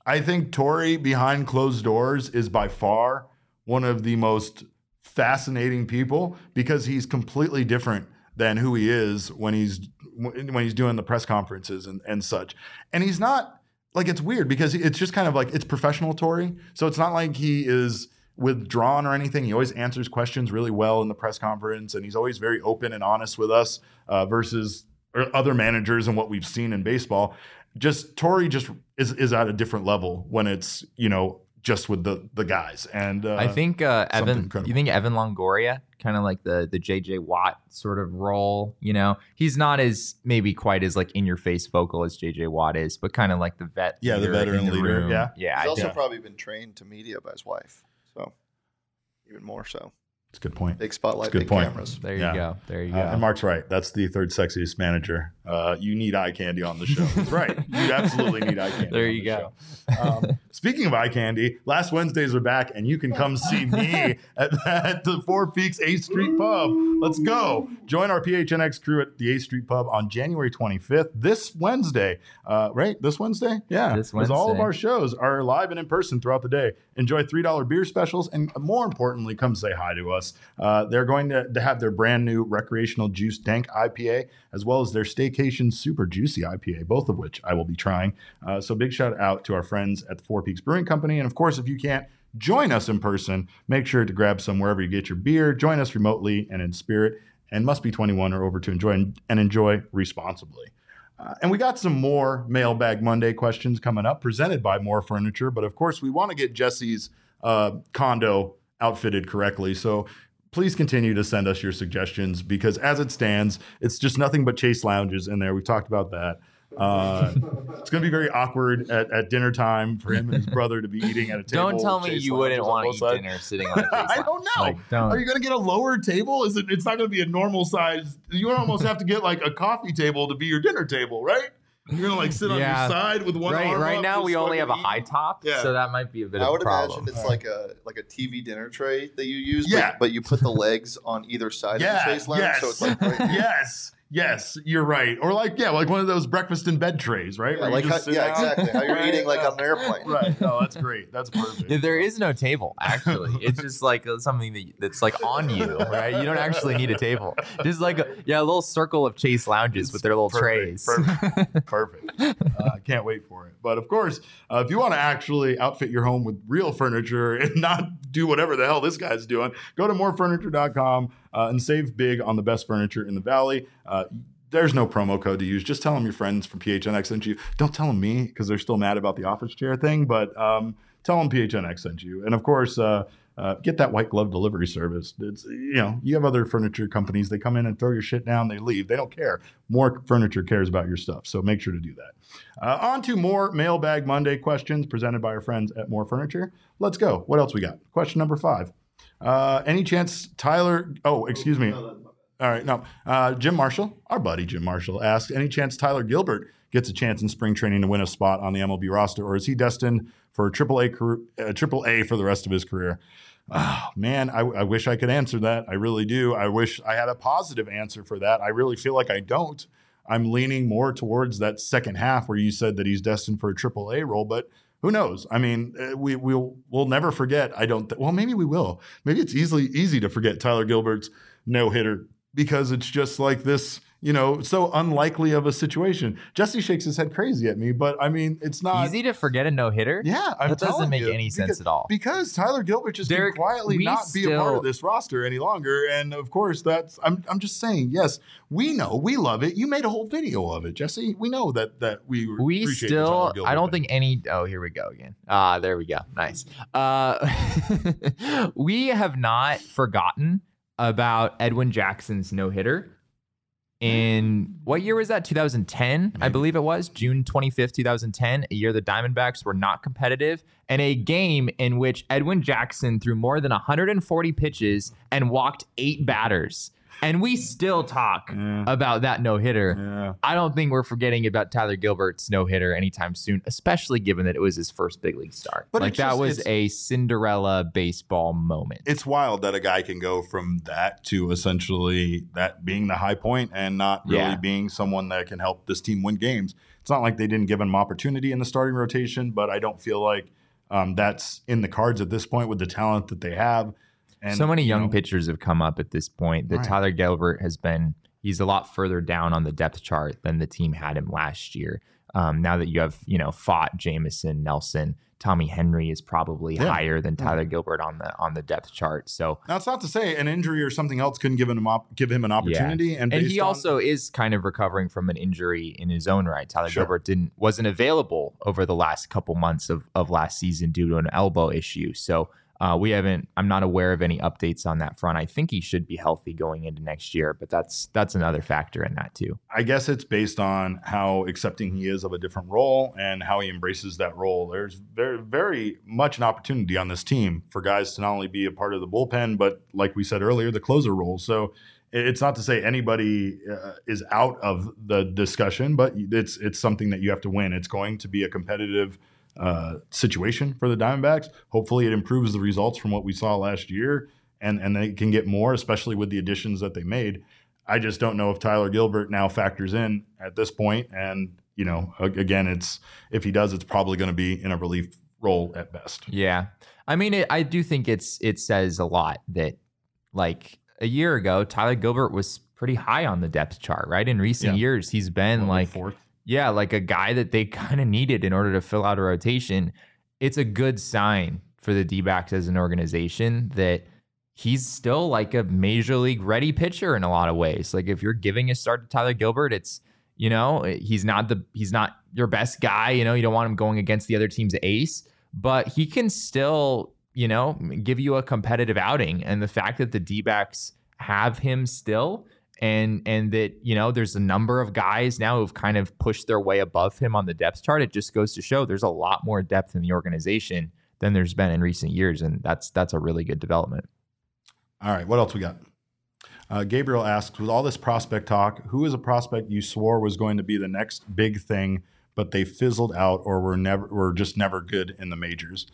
I think Torrey behind closed doors is by far one of the most fascinating people because he's completely different than who he is when he's when he's doing the press conferences and, and such. And he's not like it's weird because it's just kind of like it's professional Torrey. So it's not like he is withdrawn or anything. He always answers questions really well in the press conference, and he's always very open and honest with us uh, versus other managers and what we've seen in baseball. Just Torrey just is is at a different level when it's, you know, just with the the guys. And uh, I think uh, Evan, you think Evan Longoria, kind of like the the J J Watt sort of role, you know, he's not as maybe quite as like in your face vocal as J J Watt is, but kind of like the vet. Yeah, leader, the veteran like, leader. The yeah, yeah. He's I also do. probably been trained to media by his wife, so even more so. It's a good point. Big spotlight, big point. cameras. There you yeah. go. There you go. Uh, and Mark's right. That's the third sexiest manager. Uh, you need eye candy on the show. That's right. You absolutely need eye candy. There you the go. Um, speaking of eye candy, last Wednesdays are back, and you can come see me at, at the Four Peaks eighth Street Pub. Let's go. Join our P H N X crew at the eighth Street Pub on January twenty-fifth, this Wednesday. Uh, right? This Wednesday? Yeah. This Wednesday. Because all of our shows are live and in person throughout the day. Enjoy three dollar beer specials, and more importantly, come say hi to us. Uh, they're going to, to have their brand new recreational juice tank I P A, as well as their staycation super juicy I P A, both of which I will be trying. Uh, so big shout out to our friends at the Four Peaks Brewing Company. And of course, if you can't join us in person, make sure to grab some wherever you get your beer, join us remotely and in spirit, and must be twenty-one or over to enjoy and, and enjoy responsibly. Uh, and we got some more Mailbag Monday questions coming up presented by More Furniture. But of course, we want to get Jesse's uh, condo outfitted correctly. So please continue to send us your suggestions because as it stands, it's just nothing but Chase Lounges in there. We've talked about that. Uh, it's going to be very awkward at, at dinner time for him and his brother to be eating at a table. Don't tell me you wouldn't want to eat sides. dinner sitting on a Chase Lounge. I don't know. Like, don't. Are you going to get a lower table? Is it? It's not going to be a normal size. You almost have to get like a coffee table to be your dinner table, right? You're gonna like sit yeah. on your side with one right, arm. Right up, now we only have eat. a high top, yeah. so that might be a bit I of a problem. I would imagine it's like a like a T V dinner tray that you use, yeah. but, but you put the legs on either side yeah. of the Chase Lounge, yes. so it's like right here. Yes, yes, you're right. Or like yeah, like one of those breakfast and bed trays, right? Yeah, like how, yeah exactly. How you're eating like on an airplane. Right. No, that's great. That's perfect. There is no table actually. It's just like something that, that's like on you, right? You don't actually need a table. Just like a, yeah, a little circle of Chase Lounges it's with their little perfect, trays. Perfect. Perfect. I uh, can't wait for it. But of course, uh, if you want to actually outfit your home with real furniture and not do whatever the hell this guy's doing, go to more furniture dot com. Uh, and save big on the best furniture in the valley. Uh, there's no promo code to use. Just tell them your friends from P H N X sent you. Don't tell them me because they're still mad about the office chair thing, but um, tell them P H N X sent you. And of course, uh, Uh, get that white glove delivery service. It's, you know, you have other furniture companies. They come in and throw your shit down. They leave. They don't care. More Furniture cares about your stuff. So make sure to do that. Uh, on to more Mailbag Monday questions presented by our friends at More Furniture. Let's go. What else we got? Question number five. Uh, any chance Tyler? Oh, excuse me. All right. No, uh, Jim Marshall, our buddy Jim Marshall asked, any chance Tyler Gilbert gets a chance in spring training to win a spot on the M L B roster, or is he destined for a triple A career, uh, triple A for the rest of his career? Oh, man, I, I wish I could answer that. I really do. I wish I had a positive answer for that. I really feel like I don't. I'm leaning more towards that second half where you said that he's destined for a triple A role, but who knows? I mean, we, we'll, we'll never forget. I don't th- – well, maybe we will. Maybe it's easily easy to forget Tyler Gilbert's no-hitter because it's just like this, you know, so unlikely of a situation. Jesse shakes his head crazy at me, but, I mean, it's not – easy to forget a no-hitter? Yeah, I'm telling you. That doesn't make any sense at all. Because Tyler Gilbert just can quietly not be a part of this roster any longer, and, of course, that's – I'm I'm just saying, yes, we know. We love it. You made a whole video of it, Jesse. We know that that we we appreciate Tyler Gilbert. I don't think any – oh, here we go again. Ah, uh, there we go. Nice. Uh, we have not forgotten about Edwin Jackson's no-hitter. In what year was that? two thousand ten, I believe it was June twenty-fifth, two thousand ten, a year the Diamondbacks were not competitive, and a game in which Edwin Jackson threw more than one hundred forty pitches and walked eight batters. And we still talk yeah. about that no-hitter. Yeah. I don't think we're forgetting about Tyler Gilbert's no-hitter anytime soon, especially given that it was his first big league start. But like, that just, was a Cinderella baseball moment. It's wild that a guy can go from that to essentially that being the high point and not really yeah. being someone that can help this team win games. It's not like they didn't give him opportunity in the starting rotation, but I don't feel like um, that's in the cards at this point with the talent that they have. And, so many young you know, pitchers have come up at this point that right. Tyler Gilbert has been, he's a lot further down on the depth chart than the team had him last year. Um, now that you have, you know, Fott, Jameson, Nelson, Tommy Henry is probably yeah. higher than Tyler yeah. Gilbert on the on the depth chart. So now it's not to say an injury or something else couldn't give him op- give him an opportunity. Yeah. And, and he on- also is kind of recovering from an injury in his own right. Tyler sure. Gilbert didn't wasn't available over the last couple months of, of last season due to an elbow issue. So Uh, we haven't, I'm not aware of any updates on that front. I think he should be healthy going into next year, but that's that's another factor in that too. I guess it's based on how accepting he is of a different role and how he embraces that role. There's very, very much an opportunity on this team for guys to not only be a part of the bullpen, but like we said earlier, the closer role. So it's not to say anybody uh, is out of the discussion, but it's it's something that you have to win. It's going to be a competitive Uh, situation for the Diamondbacks. Hopefully it improves the results from what we saw last year, and, and they can get more, especially with the additions that they made. I just don't know if Tyler Gilbert now factors in at this point. And, you know, again, it's if he does, it's probably going to be in a relief role at best. Yeah. I mean, it, I do think it's it says a lot that, like, a year ago, Tyler Gilbert was pretty high on the depth chart, right? In recent yeah. years, he's been Only like... fourth. Yeah, like a guy that they kind of needed in order to fill out a rotation. It's a good sign for the D-backs as an organization that he's still like a major league ready pitcher in a lot of ways. Like, if you're giving a start to Tyler Gilbert, it's, you know, he's not the he's not your best guy. You know, you don't want him going against the other team's ace, but he can still, you know, give you a competitive outing. And the fact that the D-backs have him still, And and that, you know, there's a number of guys now who've kind of pushed their way above him on the depth chart. It just goes to show there's a lot more depth in the organization than there's been in recent years. And that's that's a really good development. All right. What else we got? Uh, Gabriel asks, with all this prospect talk, who is a prospect you swore was going to be the next big thing, but they fizzled out or were never were just never good in the majors?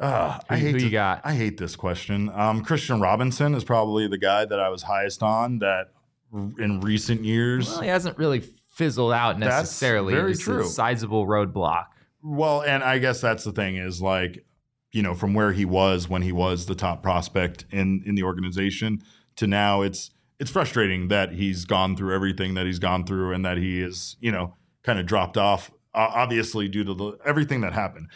Uh, I hate Who you to, got? I hate this question. Um, Christian Robinson is probably the guy that I was highest on that r- in recent years. Well, he hasn't really fizzled out necessarily. That's very it's true. A sizable roadblock. Well, and I guess that's the thing is, like, you know, from where he was when he was the top prospect in, in the organization to now, it's it's frustrating that he's gone through everything that he's gone through and that he is, you know, kind of dropped off, uh, obviously due to the, everything that happened.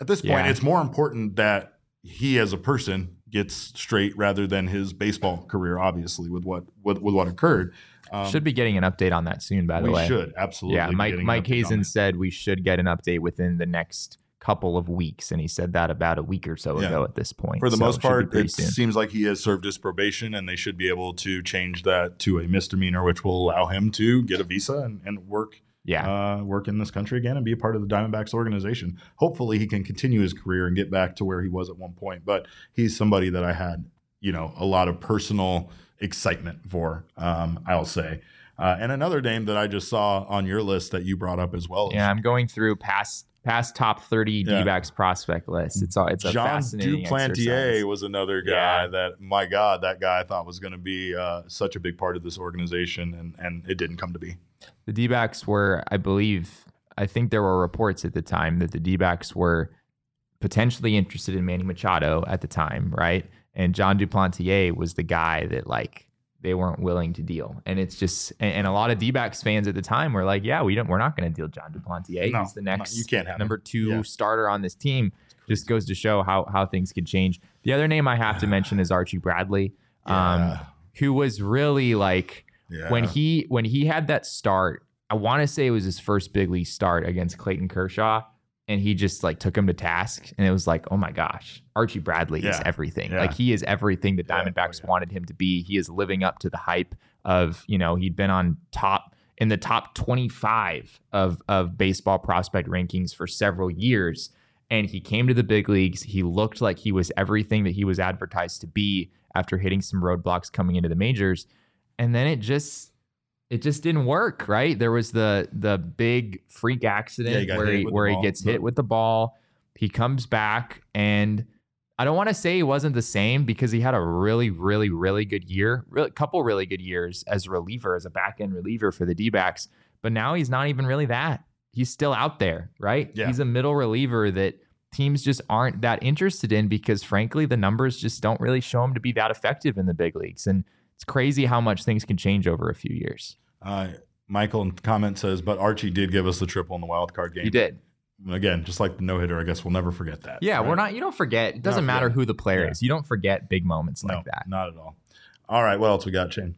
At this point, yeah. it's more important that he as a person gets straight rather than his baseball career, obviously, with what with, with what occurred. Um, should be getting an update on that soon, by the we way. We should, absolutely. Yeah, Mike Mike Hazen said we should get an update within the next couple of weeks, and he said that about a week or so yeah. ago at this point. For the so most part, it soon. seems like he has served his probation, and they should be able to change that to a misdemeanor, which will allow him to get a visa and, and work yeah. uh, work in this country again and be a part of the Diamondbacks organization. Hopefully he can continue his career and get back to where he was at one point, but he's somebody that I had, you know, a lot of personal excitement for, um, I'll say. Uh, and another name that I just saw on your list that you brought up as well. Yeah, is, I'm going through past past top thirty yeah. D-backs prospect list. It's all it's a John fascinating Duplantier exercise. Was another guy yeah. that, my God, that guy I thought was going to be uh, such a big part of this organization, and, and it didn't come to be. The D-backs were, I believe, I think there were reports at the time that the D-backs were potentially interested in Manny Machado at the time, right? And John Duplantier was the guy that, like, they weren't willing to deal. And it's just, and, and a lot of D-backs fans at the time were like, yeah, we don't, we're not going to deal John Duplantier. No, he's the next no, you can't have number two yeah. starter on this team. Just goes to show how, how things could change. The other name I have to mention is Archie Bradley, yeah. um, who was really like yeah. when he, when he had that start, I want to say it was his first big league start against Clayton Kershaw. And he just like took him to task, and it was like, oh my gosh, Archie Bradley yeah. is everything. Yeah. Like he is everything that Diamondbacks yeah. wanted him to be. He is living up to the hype of, you know, he'd been on top in the top twenty-five of, of baseball prospect rankings for several years. And he came to the big leagues. He looked like he was everything that he was advertised to be after hitting some roadblocks coming into the majors. And then it just, It just didn't work, right? There was the the big freak accident yeah, where he, where he gets hit with the ball. He comes back, and I don't want to say he wasn't the same because he had a really, really, really good year, really, couple really good years as a reliever, as a back-end reliever for the D-backs. But now he's not even really that. He's still out there, right? Yeah. He's a middle reliever that teams just aren't that interested in because, frankly, the numbers just don't really show him to be that effective in the big leagues. And it's crazy how much things can change over a few years. Uh, Michael in the comment says, but Archie did give us the triple in the wild card game. He did. Again, just like the no-hitter, I guess we'll never forget that. Yeah, right? We're not. You don't forget. It doesn't matter who the player yeah. is. You don't forget big moments no, like that. Not at all. All right, what else we got, Shane?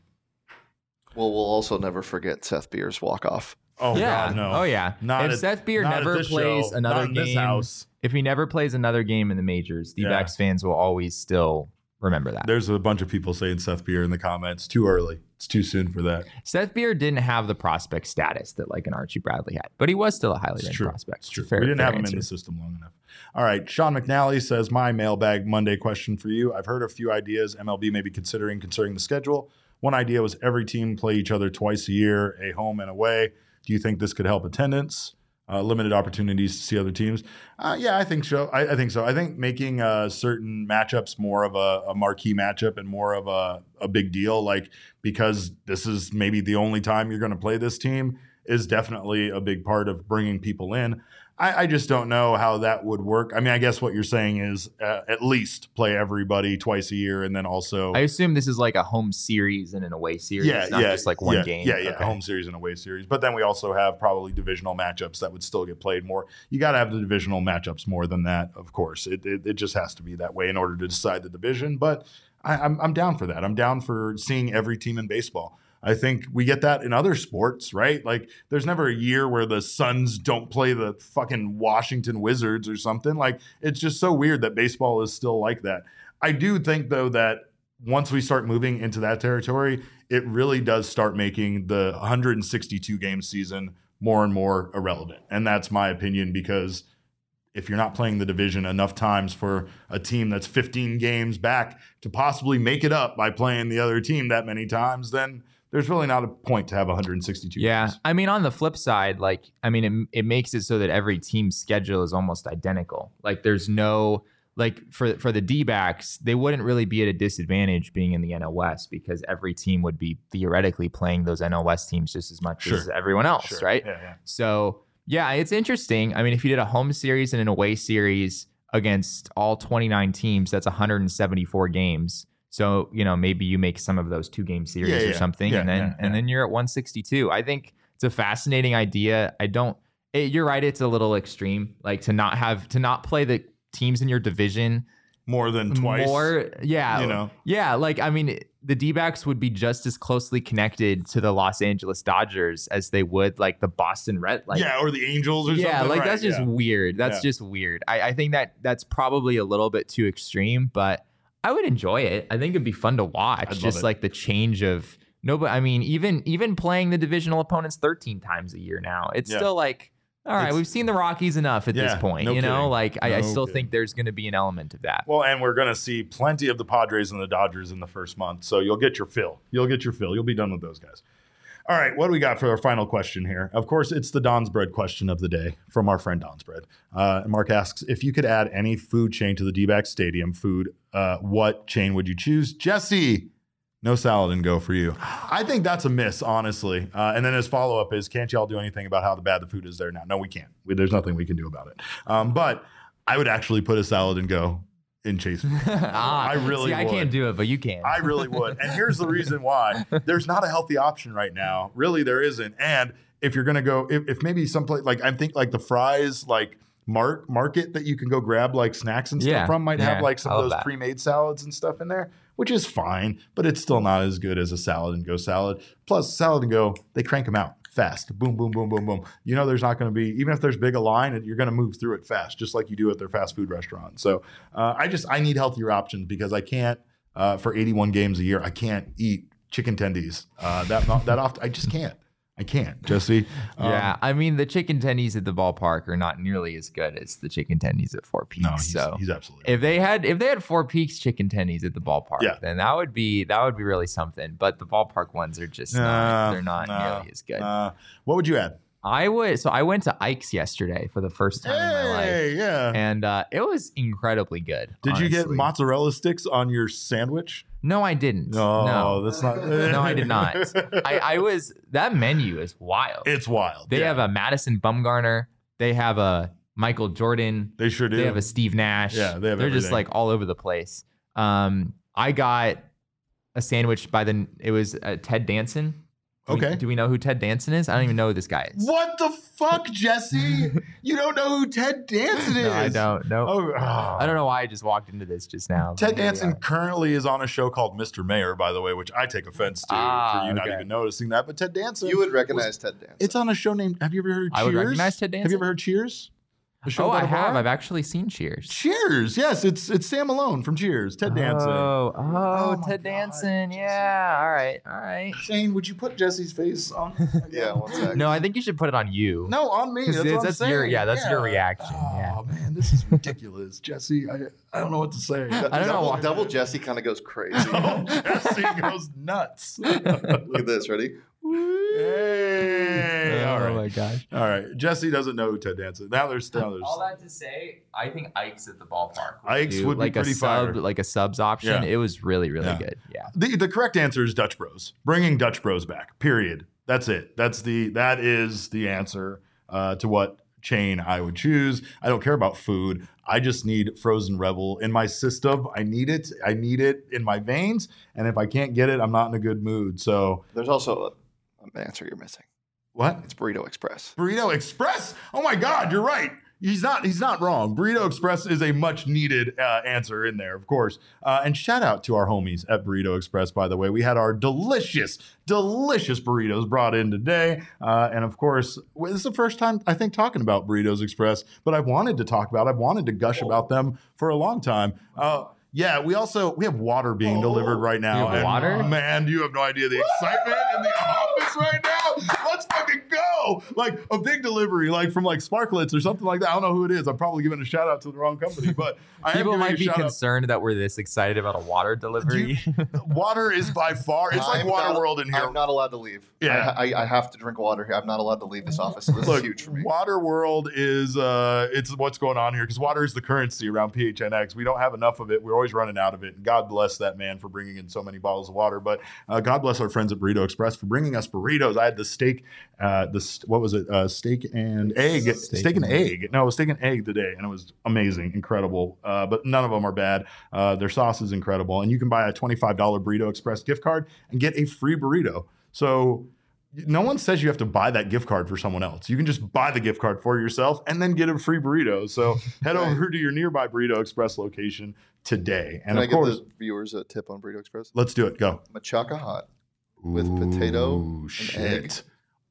Well, we'll also never forget Seth Beer's walk-off. Oh, yeah. God, no. Oh, yeah. Not if at, Seth Beer never plays show, another game, house. if he never plays another game in the majors, D-backs yeah. fans will always still remember that. There's a bunch of people saying Seth Beer in the comments. Too early. It's too soon for that. Seth Beer didn't have the prospect status that like an Archie Bradley had, but he was still a highly ranked prospect. It's true. Fair, we didn't have him answer. in the system long enough. All right. Sean McNally says, my mailbag Monday question for you. I've heard a few ideas M L B may be considering concerning the schedule. One idea was every team play each other twice a year, a home and away. Do you think this could help attendance? Uh, limited opportunities to see other teams. Uh, yeah, I think so. I, I think so. I think making uh, certain matchups more of a, a marquee matchup and more of a, a big deal, like because this is maybe the only time you're going to play this team, is definitely a big part of bringing people in. I, I just don't know how that would work. I mean, I guess what you're saying is uh, at least play everybody twice a year, and then also I assume this is like a home series and an away series. Yeah, it's not yeah, just like one yeah, game. Yeah, yeah, okay. Home series and away series. But then we also have probably divisional matchups that would still get played more. You got to have the divisional matchups more than that, of course. It, it it just has to be that way in order to decide the division. But I, I'm I'm down for that. I'm down for seeing every team in baseball. I think we get that in other sports, right? Like there's never a year where the Suns don't play the fucking Washington Wizards or something. Like it's just so weird that baseball is still like that. I do think though that once we start moving into that territory, it really does start making the one hundred sixty-two game season more and more irrelevant. And that's my opinion, because if you're not playing the division enough times for a team that's fifteen games back to possibly make it up by playing the other team that many times, then there's really not a point to have one hundred sixty-two. Yeah. Games. I mean, on the flip side, like, I mean, it, it makes it so that every team's schedule is almost identical. Like there's no, like for, for the D-backs, they wouldn't really be at a disadvantage being in the N L West because every team would be theoretically playing those N L West teams just as much sure. as everyone else. Sure. Right. Yeah, yeah. So yeah, it's interesting. I mean, if you did a home series and an away series against all twenty-nine teams, that's one hundred seventy-four games. So, you know, maybe you make some of those two game series yeah, or yeah, something, yeah, and then yeah, yeah. and then you're at one sixty-two. I think it's a fascinating idea. I don't, it, you're right. It's a little extreme, like to not have, to not play the teams in your division more than twice. More, yeah. You know? Yeah. Like, I mean, the D-backs would be just as closely connected to the Los Angeles Dodgers as they would like the Boston Red, like yeah, or the Angels or yeah, something. Like, right, that's yeah, like that's just weird. That's just weird. I, I think that that's probably a little bit too extreme, but I would enjoy it. I think it'd be fun to watch. I'd just like the change of no, but I mean, even even playing the divisional opponents thirteen times a year now, it's yeah. still like, all right, it's, we've seen the Rockies enough at yeah, this point. No you kidding. know, like no I, I still kidding. think there's going to be an element of that. Well, and we're going to see plenty of the Padres and the Dodgers in the first month. So you'll get your fill. You'll get your fill. You'll be done with those guys. All right, what do we got for our final question here? Of course, it's the Don's Bread question of the day from our friend Don's Bread. Uh, Mark asks, if you could add any food chain to the D-back stadium food, uh, what chain would you choose? Jesse, no salad and go for you. I think that's a miss, honestly. Uh, and then his follow-up is, can't y'all do anything about how bad the food is there now? No, we can't. We, there's nothing we can do about it. Um, but I would actually put a salad and go in Chase. ah, I really see, would. I can't do it, but you can. I really would. And here's the reason why. There's not a healthy option right now. Really, there isn't. And if you're going to go, if, if maybe someplace, like I think like the fries, like mark market that you can go grab like snacks and stuff yeah, from might yeah, have like some of those that. pre-made salads and stuff in there, which is fine, but it's still not as good as a salad and go salad. Plus salad and go, they crank them out fast. Boom, boom, boom, boom, boom. You know there's not going to be, even if there's big a line, you're going to move through it fast, just like you do at their fast food restaurant. So uh, I just, I need healthier options because I can't, uh, for eighty-one games a year, I can't eat chicken tendies. Uh, that that often, I just can't. I can't, Jesse. Um, yeah, I mean, the chicken tendies at the ballpark are not nearly as good as the chicken tendies at Four Peaks. No, he's, so he's absolutely right. If they had if they had Four Peaks chicken tendies at the ballpark, yeah. then that would be that would be really something. But the ballpark ones are just uh, not, they're not uh, nearly as good. Uh, what would you add? I would. So I went to Ike's yesterday for the first time hey, in my life. Yeah. And uh, it was incredibly good. Did honestly. you get mozzarella sticks on your sandwich? No, I didn't. Oh, no, that's not. no, I did not. I, I was. That menu is wild. It's wild. They yeah. have a Madison Bumgarner. They have a Michael Jordan. They sure do. They have a Steve Nash. Yeah, they have They're everything. just like all over the place. Um, I got a sandwich by the. It was uh, Ted Danson. Do okay. We, do we know who Ted Danson is? I don't even know who this guy is. What the fuck, Jesse? You don't know who Ted Danson is? No, I don't. No. Oh, oh. I don't know why I just walked into this just now. Ted Danson currently is on a show called Mister Mayor, by the way, which I take offense to ah, for you okay. not even noticing that. But Ted Danson. You would recognize was, Ted Danson. It's on a show named, have you ever heard Cheers? I would recognize Ted Danson. Have you ever heard Cheers? Oh, I have. I've actually seen Cheers. Cheers. Yes, it's it's Sam Malone from Cheers. Ted Danson. Oh, oh, oh Ted Danson. God. Yeah. All right. All right. Shane, would you put Jesse's face on? yeah. One second. No, I think you should put it on you. No, on me. That's, what I'm that's saying. Your, yeah, that's yeah. your reaction. Oh, yeah. man, this is ridiculous. Jesse, I, I don't know what to say. That, I don't double, know. Double Jesse kind of goes crazy. Double Jesse goes nuts. Look at this. Ready? Hey, all right. Oh my gosh. All right. Jesse doesn't know who Ted Danson. Now there's still others. All that to say, I think Ike's at the ballpark. Would Ike's do. would like be pretty fire. Like a subs option. Yeah. It was really, really yeah. good. Yeah. The the correct answer is Dutch Bros. Bringing Dutch Bros back. Period. That's it. That's the that is the answer uh, to what chain I would choose. I don't care about food. I just need Frozen Rebel in my system. I need it. I need it in my veins. And if I can't get it, I'm not in a good mood. So there's also a the answer you're missing. What? It's Burrito Express. Burrito Express? Oh my God, you're right. He's not he's not wrong. Burrito Express is a much needed uh, answer in there, of course. Uh, and shout out to our homies at Burrito Express, by the way. We had our delicious, delicious burritos brought in today. Uh, and of course, this is the first time I think talking about Burritos Express, but I've wanted to talk about, I've wanted to gush oh. about them for a long time. Uh, Yeah, we also, we have water being oh, delivered right now. You have water? Man, you have no idea the excitement in the office right now. Let's fucking go. Like a big delivery, like from like Sparklets or something like that. I don't know who it is. I'm probably giving a shout out to the wrong company, but I People am might be concerned out. that we're this excited about a water delivery. You, water is by far, it's I'm like Water World in here. I'm not allowed to leave. Yeah. I, I, I have to drink water here. I'm not allowed to leave this office. So this Look, is huge for me. Water World is, uh, it's what's going on here because water is the currency around P H N X. We don't have enough of it. We're running out of it, and God bless that man for bringing in so many bottles of water. But uh, God bless our friends at Burrito Express for bringing us burritos. I had the steak, uh, the st- what was it, uh, steak and egg, steak, steak and egg. egg. No, it was steak and egg today, and it was amazing, incredible. Uh, but none of them are bad. Uh, their sauce is incredible, and you can buy a twenty-five dollars Burrito Express gift card and get a free burrito. So no one says you have to buy that gift card for someone else. You can just buy the gift card for yourself and then get a free burrito. So head right. over to your nearby Burrito Express location today. And can of I course, give the viewers a tip on Burrito Express? Let's do it. Go. Machaca hot with Ooh, potato shit. and egg.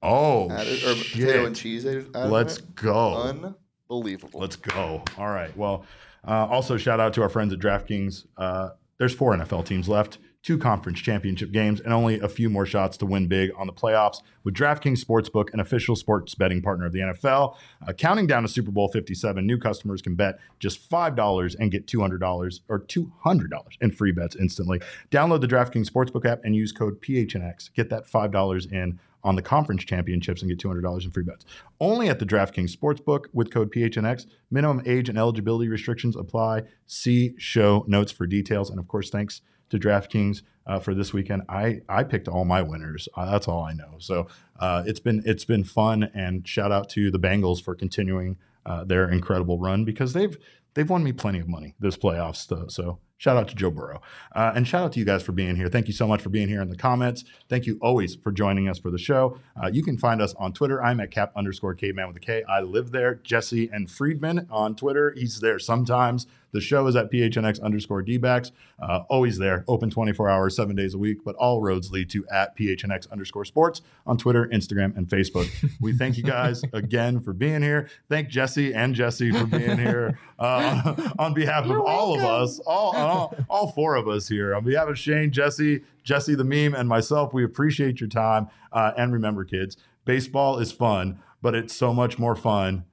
Oh, added, or shit. potato and cheese. Added Let's added. go. Unbelievable. Let's go. All right. Well, uh, also shout out to our friends at DraftKings. Uh, there's four N F L teams left, two conference championship games, and only a few more shots to win big on the playoffs with DraftKings Sportsbook, an official sports betting partner of the N F L. Uh, counting down to Super Bowl fifty-seven, new customers can bet just five dollars and get two hundred dollars or two hundred dollars in free bets instantly. Download the DraftKings Sportsbook app and use code P H N X. Get that five dollars in on the conference championships and get two hundred dollars in free bets. Only at the DraftKings Sportsbook with code P H N X. Minimum age and eligibility restrictions apply. See show notes for details. And, of course, thanks to DraftKings uh, for this weekend. I, I picked all my winners. Uh, that's all I know. So uh, it's been it's been fun, and shout out to the Bengals for continuing uh, their incredible run, because they've they've won me plenty of money this playoffs. Though, so shout out to Joe Burrow, uh, and shout out to you guys for being here. Thank you so much for being here in the comments. Thank you always for joining us for the show. Uh, you can find us on Twitter. I'm at cap underscore caveman with a K. I live there. Jesse and Friedman on Twitter. He's there sometimes. The show is at P H N X underscore D-backs. Uh, always there, open twenty-four hours, seven days a week, but all roads lead to at P H N X underscore sports on Twitter, Instagram, and Facebook. We thank you guys again for being here. Thank Jesse and Jesse for being here. Uh, on behalf You're of welcome. all of us, all, all all four of us here, on behalf of Shane, Jesse, Jesse the meme, and myself, we appreciate your time. Uh, and remember, kids, baseball is fun, but it's so much more fun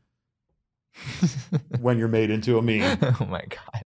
when you're made into a meme. Oh my God.